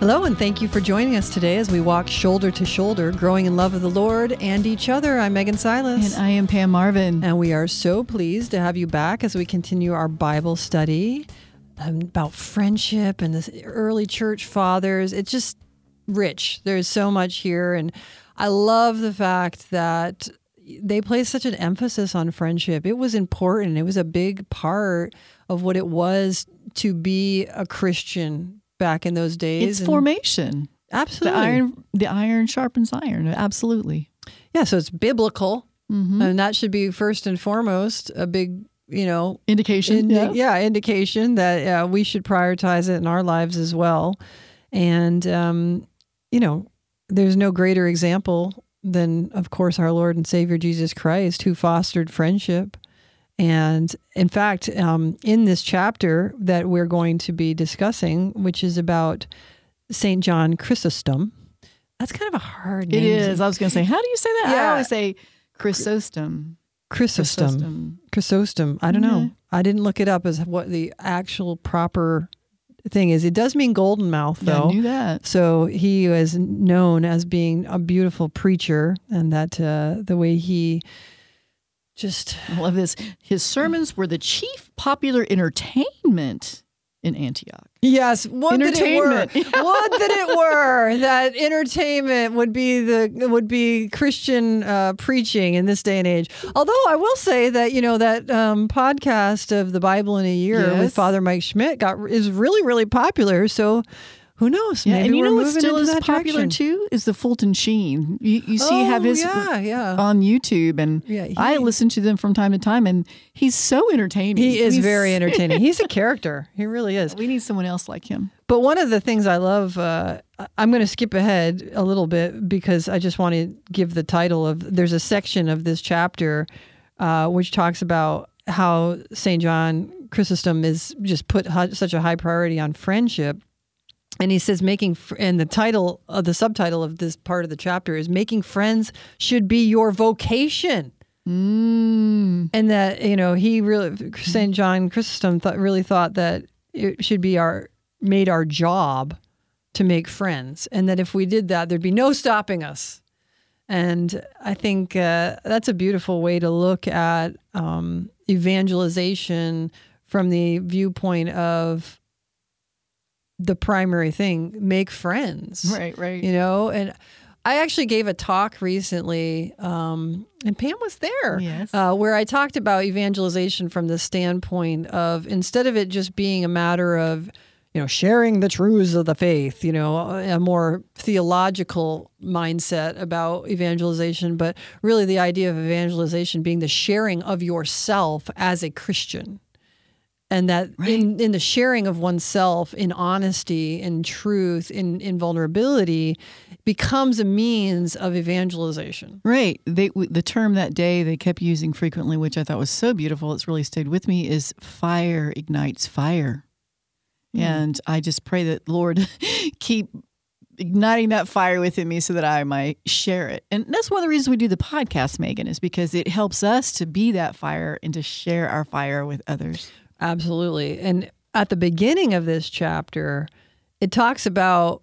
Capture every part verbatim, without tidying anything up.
Hello, and thank you for joining us today as we walk shoulder to shoulder, growing in love of the Lord and each other. I'm Megan Silas. And I am Pam Marvin. And we are so pleased to have you back as we continue our Bible study about friendship and the early church fathers. It's just rich. There's so much here. And I love the fact that they placed such an emphasis on friendship. It was important. It was a big part of what it was to be a Christian back in those days. It's formation. Absolutely. The iron, the iron sharpens iron. Absolutely. Yeah. So it's biblical. Mm-hmm. And that should be first and foremost a big, you know, indication. Indi- yeah. yeah. Indication that uh, we should prioritize it in our lives as well. And, um, you know, there's no greater example than, of course, our Lord and Savior, Jesus Christ, who fostered friendship. And in fact, um, in this chapter that we're going to be discussing, which is about Saint John Chrysostom, that's kind of a hard name. It is. I was going to say, how do you say that? Yeah. I always say Chrysostom. Chrysostom. Chrysostom. Chrysostom. I don't know. Yeah. I didn't look it up as what the actual proper thing is. It does mean golden mouth, though. Yeah, I knew that. So he is known as being a beautiful preacher, and that uh, the way he... Just I love this. His sermons were the chief popular entertainment in Antioch. Yes, what did it were? What did it were that entertainment would be the would be Christian uh, preaching in this day and age? Although I will say that you know that um, podcast of the Bible in a Year yes. with Father Mike Schmidt got is really really popular. So. Who knows? Maybe yeah, and you we're know what still is popular direction. Too is the Fulton Sheen. You, you see, oh, have his yeah, yeah. on YouTube, and yeah, he, I listen to them from time to time. And he's so entertaining. He is he's, very entertaining. He's a character. He really is. We need someone else like him. But one of the things I love, uh, I'm going to skip ahead a little bit because I just want to give the title of. There's a section of this chapter uh, which talks about how Saint John Chrysostom is just put such a high priority on friendship. And he says, making fr- and the title of the subtitle of this part of the chapter is "Making Friends Should Be Your Vocation," mm. and that you know he really Saint John Chrysostom th- really thought that it should be our made our job to make friends, and that if we did that, there'd be no stopping us. And I think uh, that's a beautiful way to look at um, evangelization from the viewpoint of. The primary thing, make friends. Right, right. You know, and I actually gave a talk recently, um, and Pam was there, yes. uh, where I talked about evangelization from the standpoint of instead of it just being a matter of, you know, sharing the truths of the faith, you know, a more theological mindset about evangelization, but really the idea of evangelization being the sharing of yourself as a Christian. And that right. in, in the sharing of oneself, in honesty, in truth, in, in vulnerability, becomes a means of evangelization. Right. They, the term that day they kept using frequently, which I thought was so beautiful, it's really stayed with me, is fire ignites fire. Mm. And I just pray that, Lord, keep igniting that fire within me so that I might share it. And that's one of the reasons we do the podcast, Megan, is because it helps us to be that fire and to share our fire with others. Absolutely. And at the beginning of this chapter, it talks about,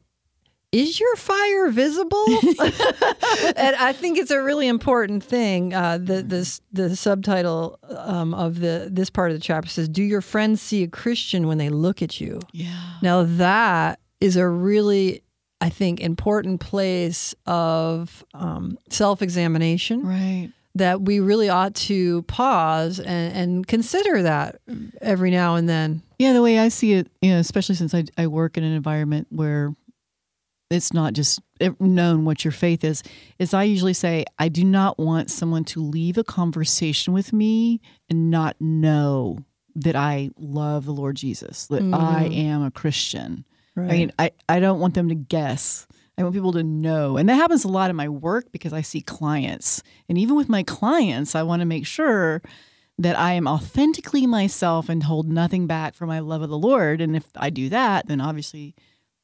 is your fire visible? And I think it's a really important thing. Uh, the, this, the subtitle um, of the this part of the chapter says, do your friends see a Christian when they look at you? Yeah. Now that is a really, I think, important place of um, self-examination. Right. That we really ought to pause and, and consider that every now and then. Yeah, the way I see it, you know, especially since I, I work in an environment where it's not just known what your faith is, is I usually say, I do not want someone to leave a conversation with me and not know that I love the Lord Jesus, that mm. I am a Christian. Right. I mean, I, I don't want them to guess. I want people to know. And that happens a lot in my work because I see clients. And even with my clients, I want to make sure that I am authentically myself and hold nothing back for my love of the Lord. And if I do that, then obviously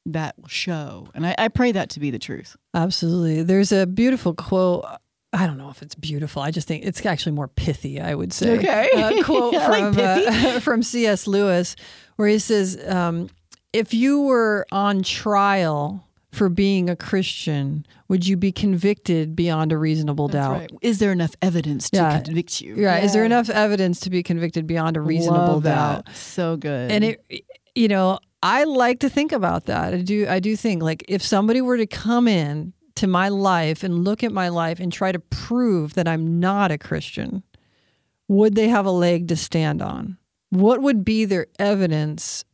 that will show. And I, I pray that to be the truth. Absolutely. There's a beautiful quote. I don't know if it's beautiful. I just think it's actually more pithy, I would say. Okay. A quote yeah, from, like pithy. Uh, from C S Lewis where he says... Um, if you were on trial for being a Christian, would you be convicted beyond a reasonable That's doubt? Right. Is there enough evidence to yeah. convict you? Yeah. yeah. Is there enough evidence to be convicted beyond a reasonable Love doubt? That. So good. And it, you know, I like to think about that. I do. I do think, like, if somebody were to come in to my life and look at my life and try to prove that I'm not a Christian, would they have a leg to stand on? What would be their evidence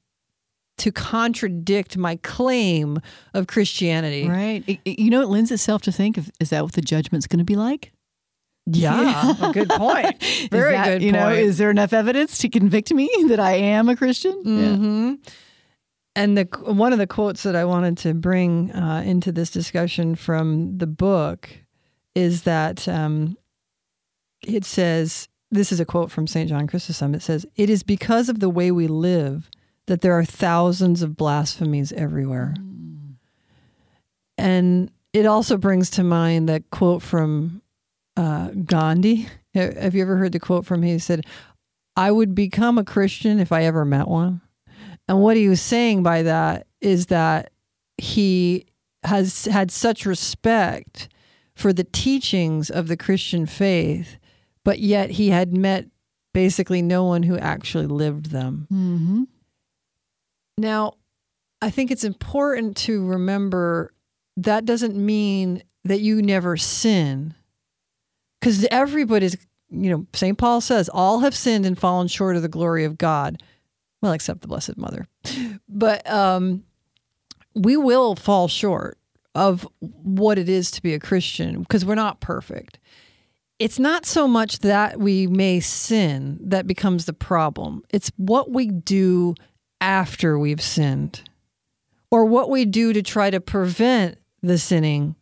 to contradict my claim of Christianity? Right. It, it, you know, it lends itself to think of, is that what the judgment's going to be like? Yeah. yeah. Well, good point. Very that, good you point. You know, is there enough evidence to convict me that I am a Christian? Mm-hmm. Yeah. And the one of the quotes that I wanted to bring uh, into this discussion from the book is that um, it says, this is a quote from Saint John Chrysostom, it says, "It is because of the way we live that there are thousands of blasphemies everywhere." Mm. And it also brings to mind that quote from uh, Gandhi. Have you ever heard the quote from him? He said, "I would become a Christian if I ever met one." And what he was saying by that is that he has had such respect for the teachings of the Christian faith, but yet he had met basically no one who actually lived them. Mm-hmm. Now, I think it's important to remember that doesn't mean that you never sin, because everybody's, you know, Saint Paul says, all have sinned and fallen short of the glory of God. Well, except the Blessed Mother. But um, we will fall short of what it is to be a Christian because we're not perfect. It's not so much that we may sin that becomes the problem. It's what we do after we've sinned, or what we do to try to prevent the sinning,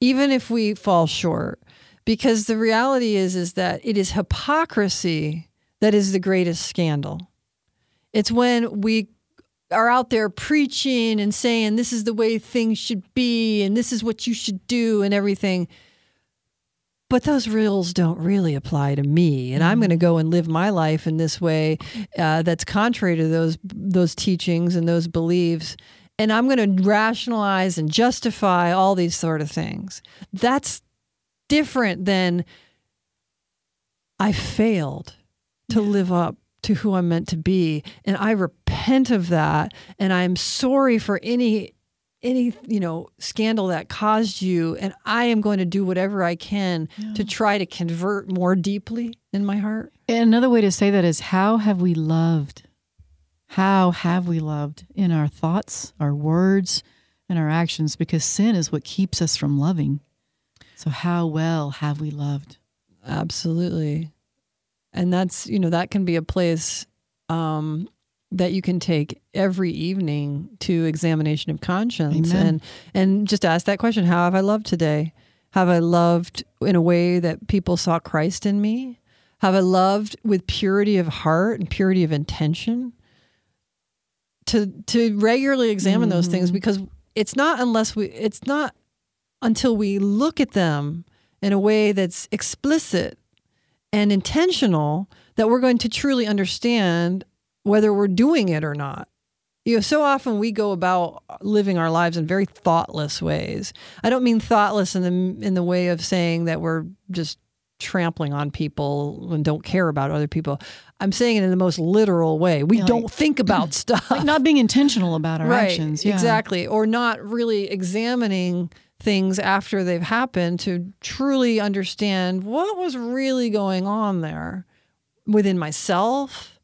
even if we fall short. Because the reality is, is that it is hypocrisy that is the greatest scandal. It's when we are out there preaching and saying, this is the way things should be, and this is what you should do and everything. But those rules don't really apply to me, and I'm going to go and live my life in this way uh, that's contrary to those those teachings and those beliefs. And I'm going to rationalize and justify all these sort of things. That's different than I failed to live up to who I'm meant to be, and I repent of that, and I'm sorry for any any you know scandal that caused you, and I am going to do whatever I can yeah. to try to convert more deeply in my heart. And another way to say that is, how have we loved? How have we loved in our thoughts, our words, and our actions? Because sin is what keeps us from loving. So how well have we loved? Absolutely. And that's, you know, that can be a place um, that you can take every evening to examination of conscience. Amen. and and just ask that question, how have I loved today? Have I loved in a way that people saw Christ in me? Have I loved with purity of heart and purity of intention? To to regularly examine mm. those things, because it's not unless we it's not until we look at them in a way that's explicit and intentional that we're going to truly understand whether we're doing it or not. You know, so often we go about living our lives in very thoughtless ways. I don't mean thoughtless in the in the way of saying that we're just trampling on people and don't care about other people. I'm saying it in the most literal way. We yeah, don't like, think about stuff. Like not being intentional about our right, actions. Yeah. Exactly. Or not really examining things after they've happened to truly understand what was really going on there within myself.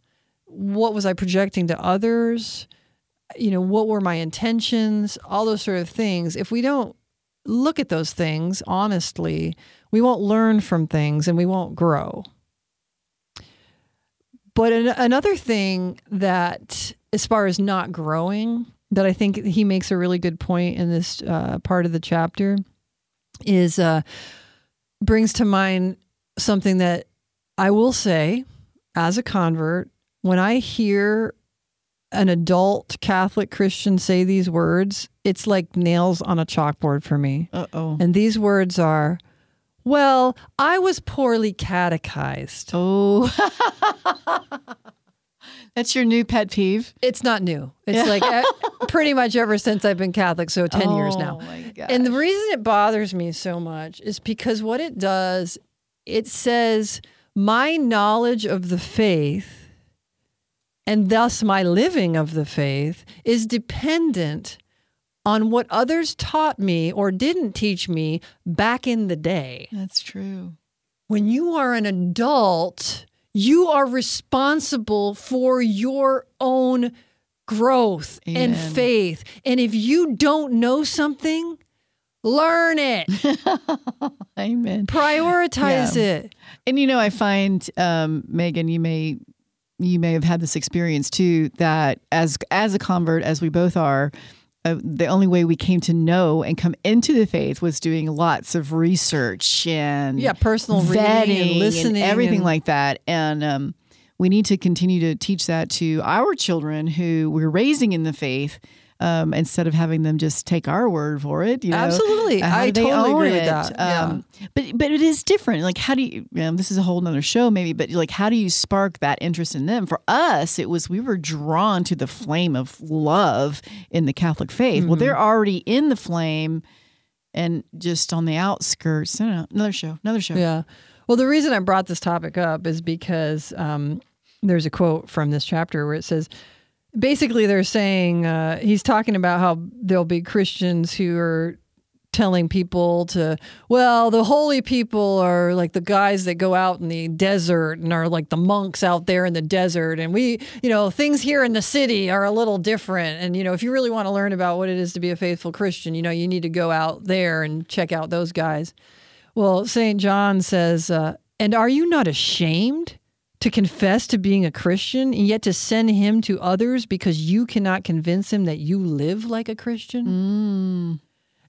What was I projecting to others? You know, what were my intentions? All those sort of things. If we don't look at those things honestly, we won't learn from things and we won't grow. But an- another thing that, as far as not growing, that I think he makes a really good point in this uh, part of the chapter is uh, brings to mind something that I will say as a convert, when I hear an adult Catholic Christian say these words, it's like nails on a chalkboard for me. Uh-oh. And these words are, well, I was poorly catechized. Oh, That's your new pet peeve? It's not new. It's like pretty much ever since I've been Catholic, so ten oh, years now. My gosh. And the reason it bothers me so much is because what it does, it says my knowledge of the faith and thus my living of the faith is dependent on what others taught me or didn't teach me back in the day. That's true. When you are an adult, you are responsible for your own growth Amen. and faith. And if you don't know something, learn it. Amen. Prioritize yeah. it. And, you know, I find, um, Megan, you may you may have had this experience, too, that as as a convert, as we both are, Uh, the only way we came to know and come into the faith was doing lots of research and yeah, personal vetting reading and listening, and everything and... like that. And um, we need to continue to teach that to our children who we're raising in the faith, um, instead of having them just take our word for it. You know? Absolutely, uh, I totally agree it? with that. Um, yeah. But but it is different. Like, how do you? you know, this is a whole nother show, maybe. But like, how do you spark that interest in them? For us, it was we were drawn to the flame of love in the Catholic faith. Mm-hmm. Well, they're already in the flame, and just on the outskirts. No, no, another show, another show. Yeah. Well, the reason I brought this topic up is because um, there's a quote from this chapter where it says. Basically, they're saying, uh, he's talking about how there'll be Christians who are telling people to, well, the holy people are like the guys that go out in the desert and are like the monks out there in the desert. And we, you know, things here in the city are a little different. And, you know, if you really want to learn about what it is to be a faithful Christian, you know, you need to go out there and check out those guys. Well, Saint John says, uh, and are you not ashamed to confess to being a Christian and yet to send him to others because you cannot convince him that you live like a Christian? Mm.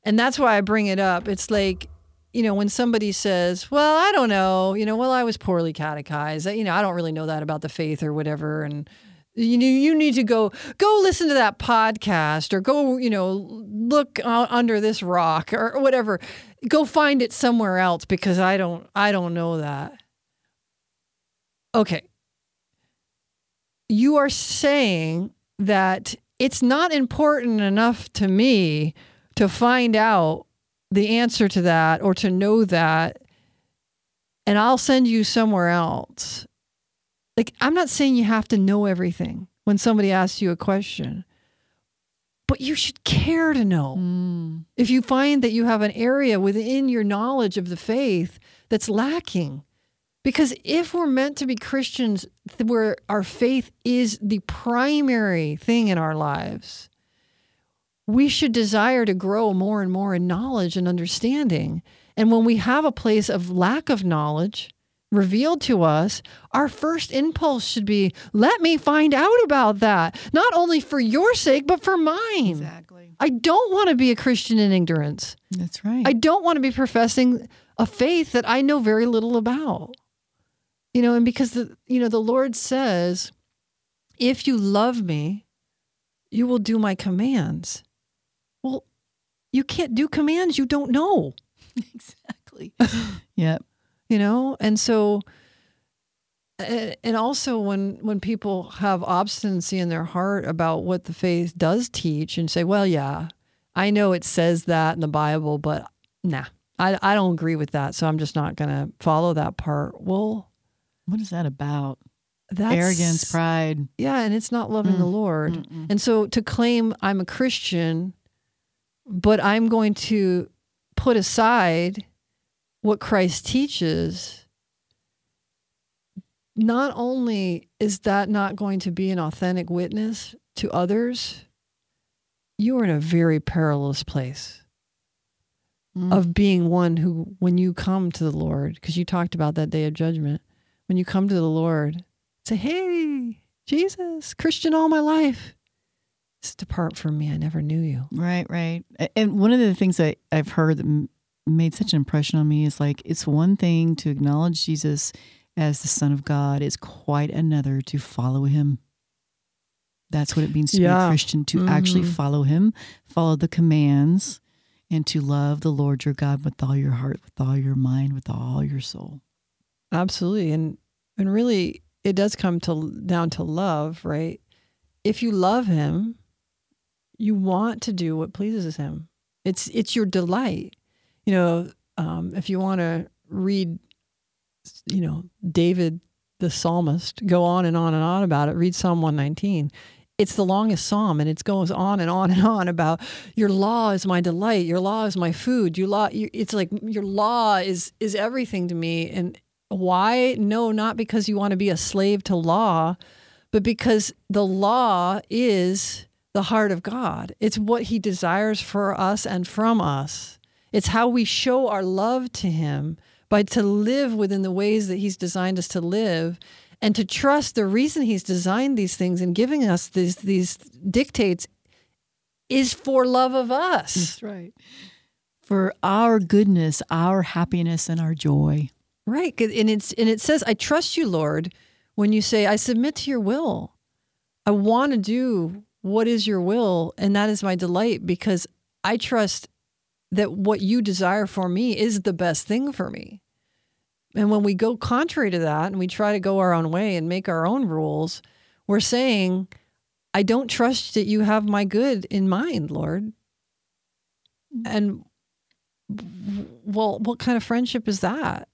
And that's why I bring it up. It's like, you know, when somebody says, well, I don't know, you know, well, I was poorly catechized. You know, I don't really know that about the faith or whatever. And you know, you need to go, go listen to that podcast or go, you know, look under this rock or whatever. Go find it somewhere else because I don't, I don't know that. Okay, you are saying that it's not important enough to me to find out the answer to that or to know that, and I'll send you somewhere else. Like, I'm not saying you have to know everything when somebody asks you a question, but you should care to know. Mm. If you find that you have an area within your knowledge of the faith that's lacking. Because if we're meant to be Christians where our faith is the primary thing in our lives, we should desire to grow more and more in knowledge and understanding. And when we have a place of lack of knowledge revealed to us, our first impulse should be, let me find out about that, not only for your sake, but for mine. Exactly. I don't want to be a Christian in ignorance. That's right. I don't want to be professing a faith that I know very little about. You know, and because, the you know, the Lord says, if you love me, you will do my commands. Well, you can't do commands you don't know. Exactly. Yep. You know, and so, and also when, when people have obstinacy in their heart about what the faith does teach and say, well, yeah, I know it says that in the Bible, but nah, I, I don't agree with that. So I'm just not going to follow that part. Well, what is that about? That's arrogance, pride. Yeah, and it's not loving mm, the Lord. Mm-mm. And so to claim I'm a Christian, but I'm going to put aside what Christ teaches, not only is that not going to be an authentic witness to others, you are in a very perilous place. Mm. Of being one who, when you come to the Lord, because you talked about that day of judgment, when you come to the Lord, say, hey, Jesus, Christian all my life, just depart from me. I never knew you. Right, right. And one of the things that I've heard that made such an impression on me is like, it's one thing to acknowledge Jesus as the Son of God. It's quite another to follow him. That's what it means to yeah. be a Christian, to mm-hmm. actually follow him, follow the commands, and to love the Lord your God with all your heart, with all your mind, with all your soul. Absolutely. And and really, it does come to down to love, right? If you love him, you want to do what pleases him. It's it's your delight. You know, um, if you want to read, you know, David the psalmist, go on and on and on about it, read Psalm one nineteen. It's the longest psalm, and it goes on and on and on about your law is my delight, your law is my food, your law. You, it's like your law is is everything to me. And why? No, not because you want to be a slave to law, but because the law is the heart of God. It's what he desires for us and from us. It's how we show our love to him, by to live within the ways that he's designed us to live, and to trust the reason he's designed these things and giving us these these dictates is for love of us. That's right. For our goodness, our happiness, and our joy. Right. And it's and it says, I trust you, Lord, when you say, I submit to your will. I want to do what is your will, and that is my delight, because I trust that what you desire for me is the best thing for me. And when we go contrary to that and we try to go our own way and make our own rules, we're saying, I don't trust that you have my good in mind, Lord. And, well, what kind of friendship is that?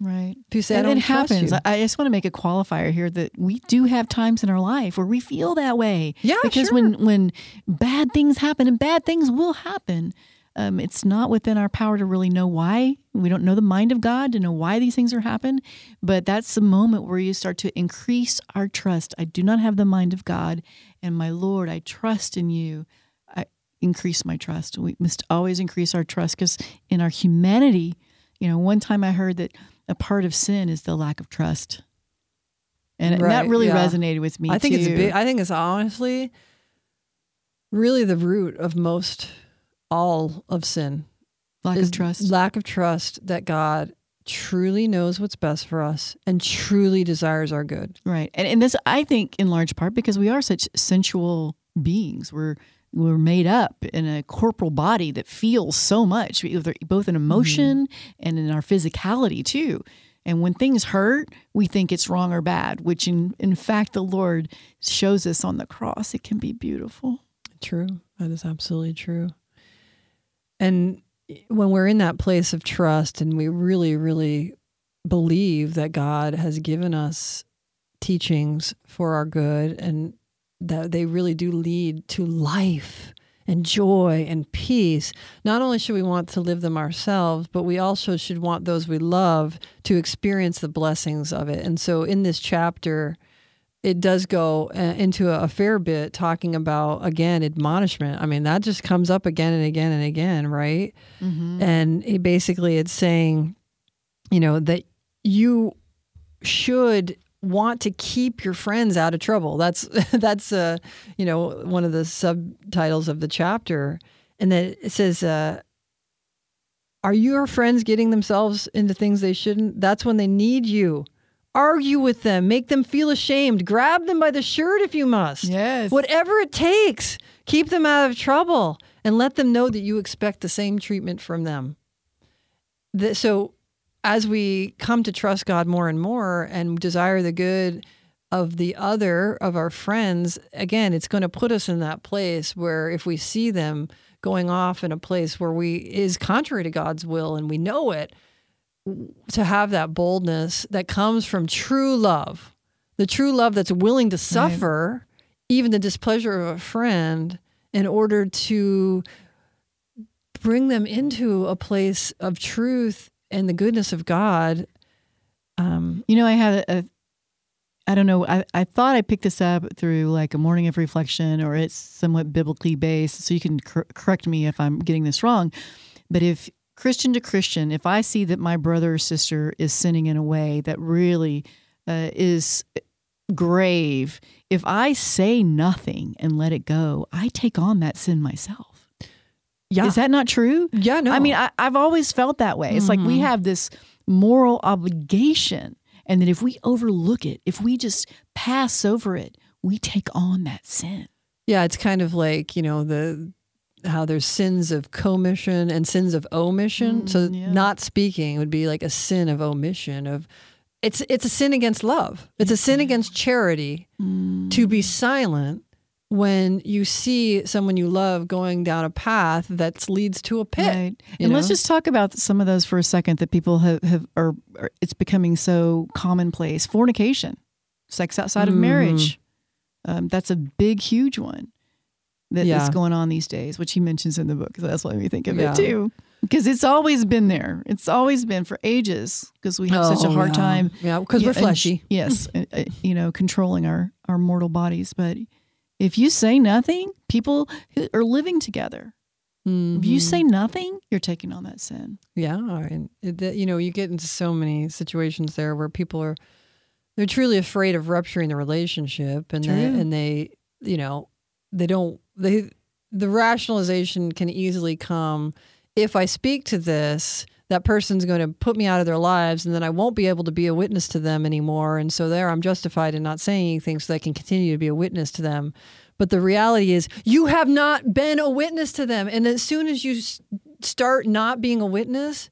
Right. You say, and I don't it trust happens. You. I just want to make a qualifier here that we do have times in our life where we feel that way. Yeah, because sure. when, when bad things happen, and bad things will happen, Um, it's not within our power to really know why. We don't know the mind of God to know why these things are happening. But that's the moment where you start to increase our trust. I do not have the mind of God. And my Lord, I trust in you. I increase my trust. We must always increase our trust, because in our humanity, you know, one time I heard that a part of sin is the lack of trust. And, right, and that really yeah. resonated with me, I think too. It's a big, I think it's honestly really the root of most all of sin. Lack of trust. Lack of trust that God truly knows what's best for us and truly desires our good. Right. And, and this, I think, in large part, because we are such sensual beings. We're we're made up in a corporal body that feels so much, both in emotion mm-hmm. and in our physicality, too. And when things hurt, we think it's wrong or bad, which in, in fact, the Lord shows us on the cross. It can be beautiful. True. That is absolutely true. And when we're in that place of trust and we really, really believe that God has given us teachings for our good and that they really do lead to life and joy and peace, not only should we want to live them ourselves, but we also should want those we love to experience the blessings of it. And so in this chapter, it does go into a fair bit talking about, again, admonishment. I mean, that just comes up again and again and again, right? Mm-hmm. And he basically it's saying, you know, that you should want to keep your friends out of trouble. That's, that's uh, you know, one of the subtitles of the chapter. And then it says, uh, are your friends getting themselves into things they shouldn't? That's when they need you. Argue with them, make them feel ashamed, grab them by the shirt if you must. Yes. Whatever it takes, keep them out of trouble and let them know that you expect the same treatment from them. The, so as we come to trust God more and more and desire the good of the other, of our friends, again, it's going to put us in that place where if we see them going off in a place where we is contrary to God's will and we know it, to have that boldness that comes from true love, the true love that's willing to suffer, right, even the displeasure of a friend, in order to bring them into a place of truth and the goodness of God. Um, you know, I had a, I don't know, I, I thought I picked this up through like a morning of reflection, or it's somewhat biblically based, so you can cor- correct me if I'm getting this wrong, but if Christian to Christian, if I see that my brother or sister is sinning in a way that really uh, is grave, if I say nothing and let it go, I take on that sin myself. Yeah. Is that not true? Yeah, no. I mean, I, I've always felt that way. It's mm-hmm. like we have this moral obligation, and that if we overlook it, if we just pass over it, we take on that sin. Yeah, it's kind of like, you know, the... how there's sins of commission and sins of omission. Mm, so yeah. Not speaking would be like a sin of omission, of it's it's a sin against love. It's a sin against charity mm. to be silent when you see someone you love going down a path that leads to a pit. Right. And know? Let's just talk about some of those for a second that people have, have are, are, it's becoming so commonplace. Fornication, sex outside of mm. marriage. Um, that's a big, huge one that yeah. is going on these days, which he mentions in the book. So that's what made me think of yeah. it too. Because it's always been there. It's always been for ages because we have oh, such a hard yeah. time. Yeah, because yeah, we're fleshy. And, yes. uh, you know, controlling our, our mortal bodies. But if you say nothing, people who are living together. Mm-hmm. If you say nothing, you're taking on that sin. Yeah. And, you know, you get into so many situations there where people are, they're truly afraid of rupturing the relationship. And, they, and they, you know, they don't, they the rationalization can easily come. If I speak to this, that person's going to put me out of their lives, and then I won't be able to be a witness to them anymore. And so there, I'm justified in not saying anything so that I can continue to be a witness to them. But the reality is you have not been a witness to them. And as soon as you start not being a witness,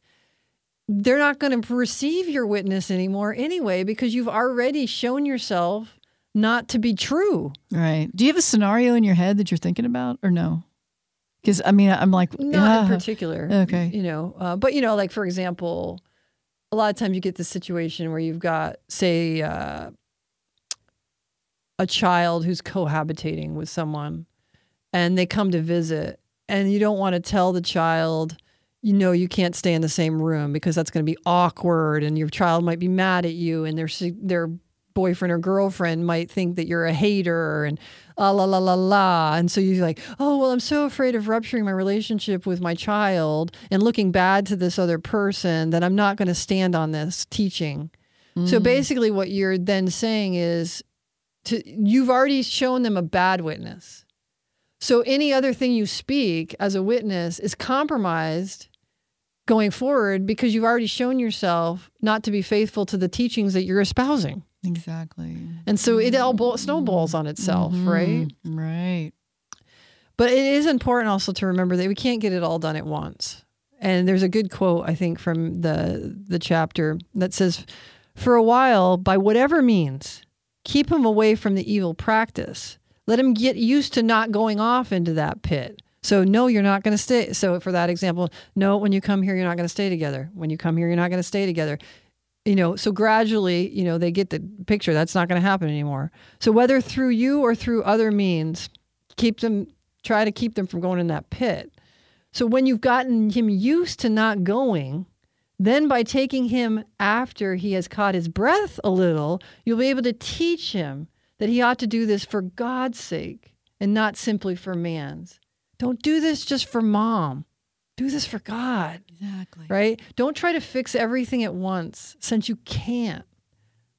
they're not going to receive your witness anymore anyway, because you've already shown yourself not to be true. Right. Do you have a scenario in your head that you're thinking about or no? Because, I mean, I'm like... Not ah. in particular. Okay. You know, uh, but, you know, like, for example, a lot of times you get this situation where you've got, say, uh, a child who's cohabitating with someone and they come to visit and you don't want to tell the child, you know, you can't stay in the same room because that's going to be awkward and your child might be mad at you and they're... they're boyfriend or girlfriend might think that you're a hater and ah, la, la, la, la. And so you're like, oh, well, I'm so afraid of rupturing my relationship with my child and looking bad to this other person that I'm not going to stand on this teaching. Mm. So basically what you're then saying is to, you've already shown them a bad witness. So any other thing you speak as a witness is compromised going forward because you've already shown yourself not to be faithful to the teachings that you're espousing. Exactly. And so it all snowballs on itself, mm-hmm. right? Right. But it is important also to remember that we can't get it all done at once. And there's a good quote, I think, from the the chapter that says, "For a while, by whatever means, keep him away from the evil practice. Let him get used to not going off into that pit." So, no, you're not going to stay. So, for that example, no, when you come here, you're not going to stay together. When you come here, you're not going to stay together. You know, so gradually, you know, they get the picture. That's not going to happen anymore. So whether through you or through other means, keep them, try to keep them from going in that pit. So when you've gotten him used to not going, then by taking him after he has caught his breath a little, you'll be able to teach him that he ought to do this for God's sake and not simply for man's. Don't do this just for mom. Do this for God. Exactly. Right? Don't try to fix everything at once since you can't,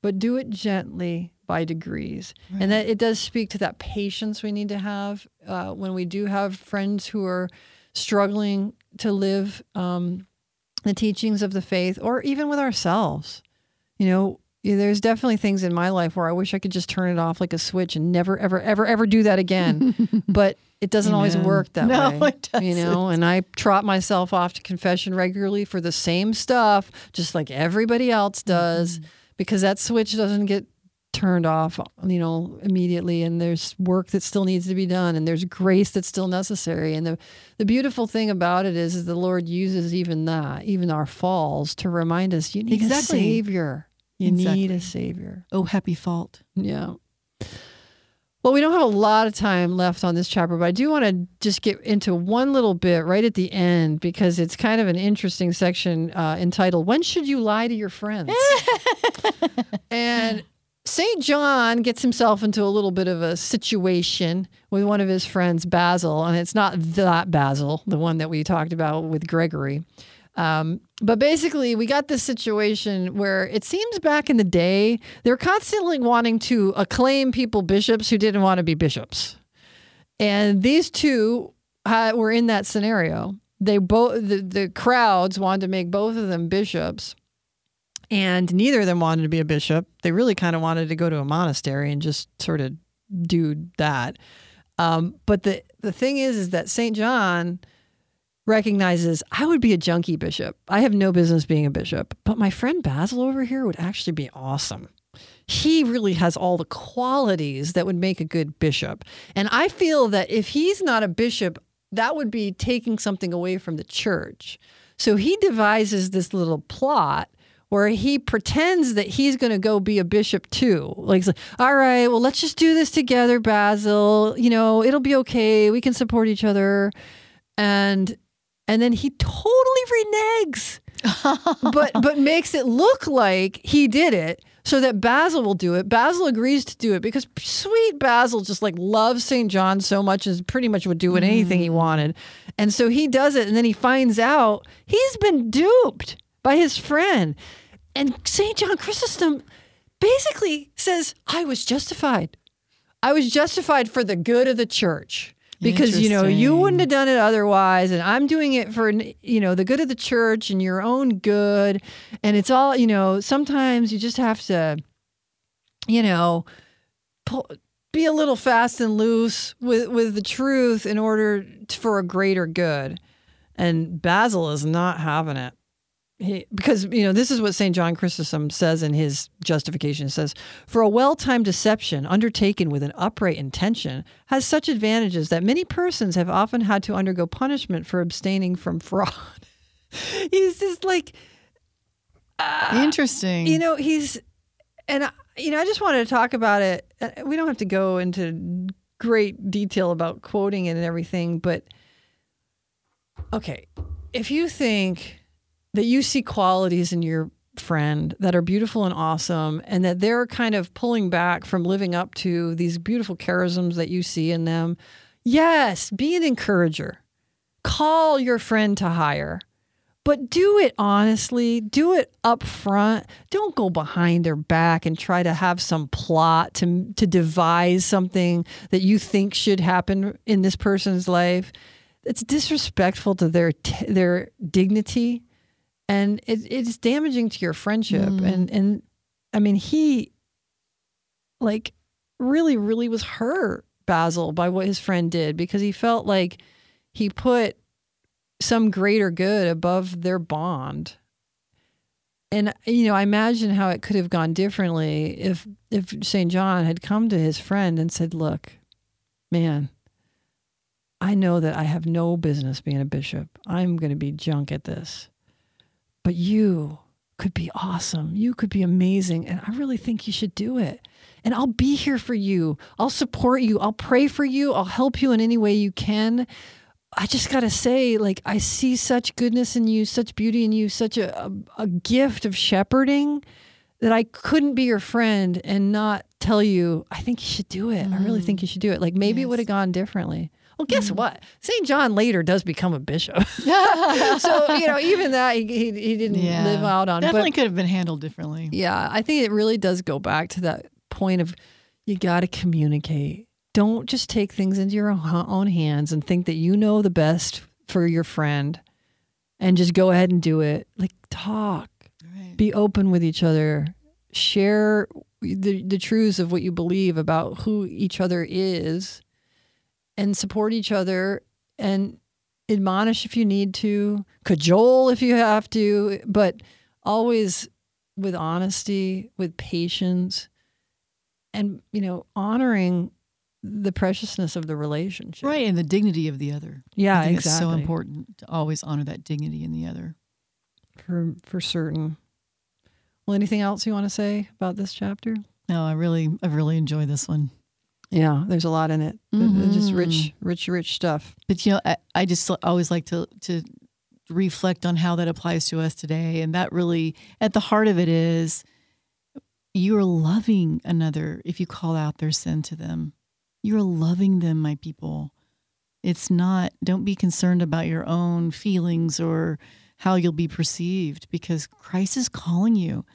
but do it gently by degrees. Right. And that it does speak to that patience we need to have uh, when we do have friends who are struggling to live um, the teachings of the faith or even with ourselves. You know, there's definitely things in my life where I wish I could just turn it off like a switch and never, ever, ever, ever do that again. But it doesn't Amen. always work that no, way. No, it doesn't. You know, and I trot myself off to confession regularly for the same stuff, just like everybody else does, mm-hmm. because that switch doesn't get turned off, you know, immediately. And there's work that still needs to be done, and there's grace that's still necessary. And the, the beautiful thing about it is, is the Lord uses even that, even our falls, to remind us you need exactly. a Savior. You exactly. need a Savior. Oh, happy fault. Yeah. Well, we don't have a lot of time left on this chapter, but I do want to just get into one little bit right at the end because it's kind of an interesting section uh, entitled, "When Should You Lie to Your Friends?" And Saint John gets himself into a little bit of a situation with one of his friends, Basil, and it's not that Basil, the one that we talked about with Gregory. Um, but basically, we got this situation where it seems back in the day, they were constantly wanting to acclaim people bishops who didn't want to be bishops. And these two uh, were in that scenario. They both the, the crowds wanted to make both of them bishops, and neither of them wanted to be a bishop. They really kind of wanted to go to a monastery and just sort of do that. Um, but the, the thing is, is that Saint John recognizes I would be a junkie bishop. I have no business being a bishop, but my friend Basil over here would actually be awesome. He really has all the qualities that would make a good bishop. And I feel that if he's not a bishop, that would be taking something away from the church. So he devises this little plot where he pretends that he's going to go be a bishop too. Like, all right, well, let's just do this together, Basil. You know, it'll be okay. We can support each other. And and then he totally reneges, but but makes it look like he did it so that Basil will do it. Basil agrees to do it because sweet Basil just like loves Saint John so much and pretty much would do anything mm. he wanted. And so he does it. And then he finds out he's been duped by his friend. And Saint John Chrysostom basically says, I was justified. I was justified for the good of the church because, you know, you wouldn't have done it otherwise. And I'm doing it for, you know, the good of the church and your own good. And it's all, you know, sometimes you just have to, you know, pull, be a little fast and loose with, with the truth in order to, for a greater good. And Basil is not having it. He, because, you know, this is what Saint John Chrysostom says in his justification. It says, for a well-timed deception undertaken with an upright intention has such advantages that many persons have often had to undergo punishment for abstaining from fraud. He's just like... Uh, Interesting. You know, he's... And, you know, I just wanted to talk about it. We don't have to go into great detail about quoting it and everything, but... Okay, if you think... that you see qualities in your friend that are beautiful and awesome and that they're kind of pulling back from living up to these beautiful charisms that you see in them. Yes, be an encourager. Call your friend to higher. But do it honestly. Do it up front. Don't go behind their back and try to have some plot to, to devise something that you think should happen in this person's life. It's disrespectful to their t- their dignity. And it, it's damaging to your friendship. Mm. And, and I mean, he like really, really was hurt, Basil, by what his friend did because he felt like he put some greater good above their bond. And, you know, I imagine how it could have gone differently if, if Saint John had come to his friend and said, look, man, I know that I have no business being a bishop. I'm going to be junk at this. But you could be awesome. You could be amazing. And I really think you should do it. And I'll be here for you. I'll support you. I'll pray for you. I'll help you in any way you can. I just got to say, like, I see such goodness in you, such beauty in you, such a, a, a gift of shepherding that I couldn't be your friend and not tell you, I think you should do it. Mm. I really think you should do it. Like, maybe yes. It would have gone differently. Well, guess what? Saint John later does become a bishop. So, you know, even that he he, he didn't yeah, live out on. Definitely but, could have been handled differently. Yeah, I think it really does go back to that point of you got to communicate. Don't just take things into your own hands and think that you know the best for your friend and just go ahead and do it. Like, talk. Right. Be open with each other. Share the, the truths of what you believe about who each other is. And support each other and admonish if you need to, cajole if you have to, but always with honesty, with patience, and, you know, honoring the preciousness of the relationship. Right, and the dignity of the other. Yeah, I think exactly. It's so important to always honor that dignity in the other. For, for certain. Well, anything else you want to say about this chapter? No, I really, I really enjoy this one. Yeah, there's a lot in it. Mm-hmm. Just rich, rich, rich stuff. But, you know, I, I just always like to to reflect on how that applies to us today. And that really, at the heart of it is, you're loving another if you call out their sin to them. You're loving them, my people. It's not, don't be concerned about your own feelings or how you'll be perceived because Christ is calling you.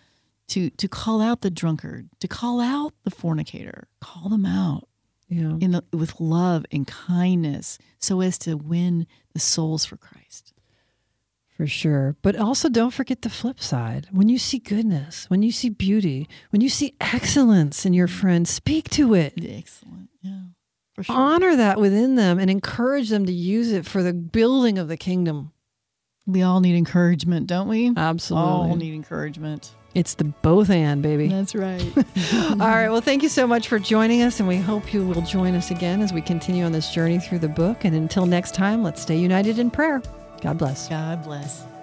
To to call out the drunkard, to call out the fornicator, call them out yeah. in the, with love and kindness so as to win the souls for Christ. For sure. But also don't forget the flip side. When you see goodness, when you see beauty, when you see excellence in your friend, speak to it. Excellent, yeah. For sure. Honor that within them and encourage them to use it for the building of the kingdom. We all need encouragement, don't we? Absolutely. All need encouragement. It's the both and, baby. That's right. All right. Well, thank you so much for joining us, and we hope you will join us again as we continue on this journey through the book. And until next time, let's stay united in prayer. God bless. God bless.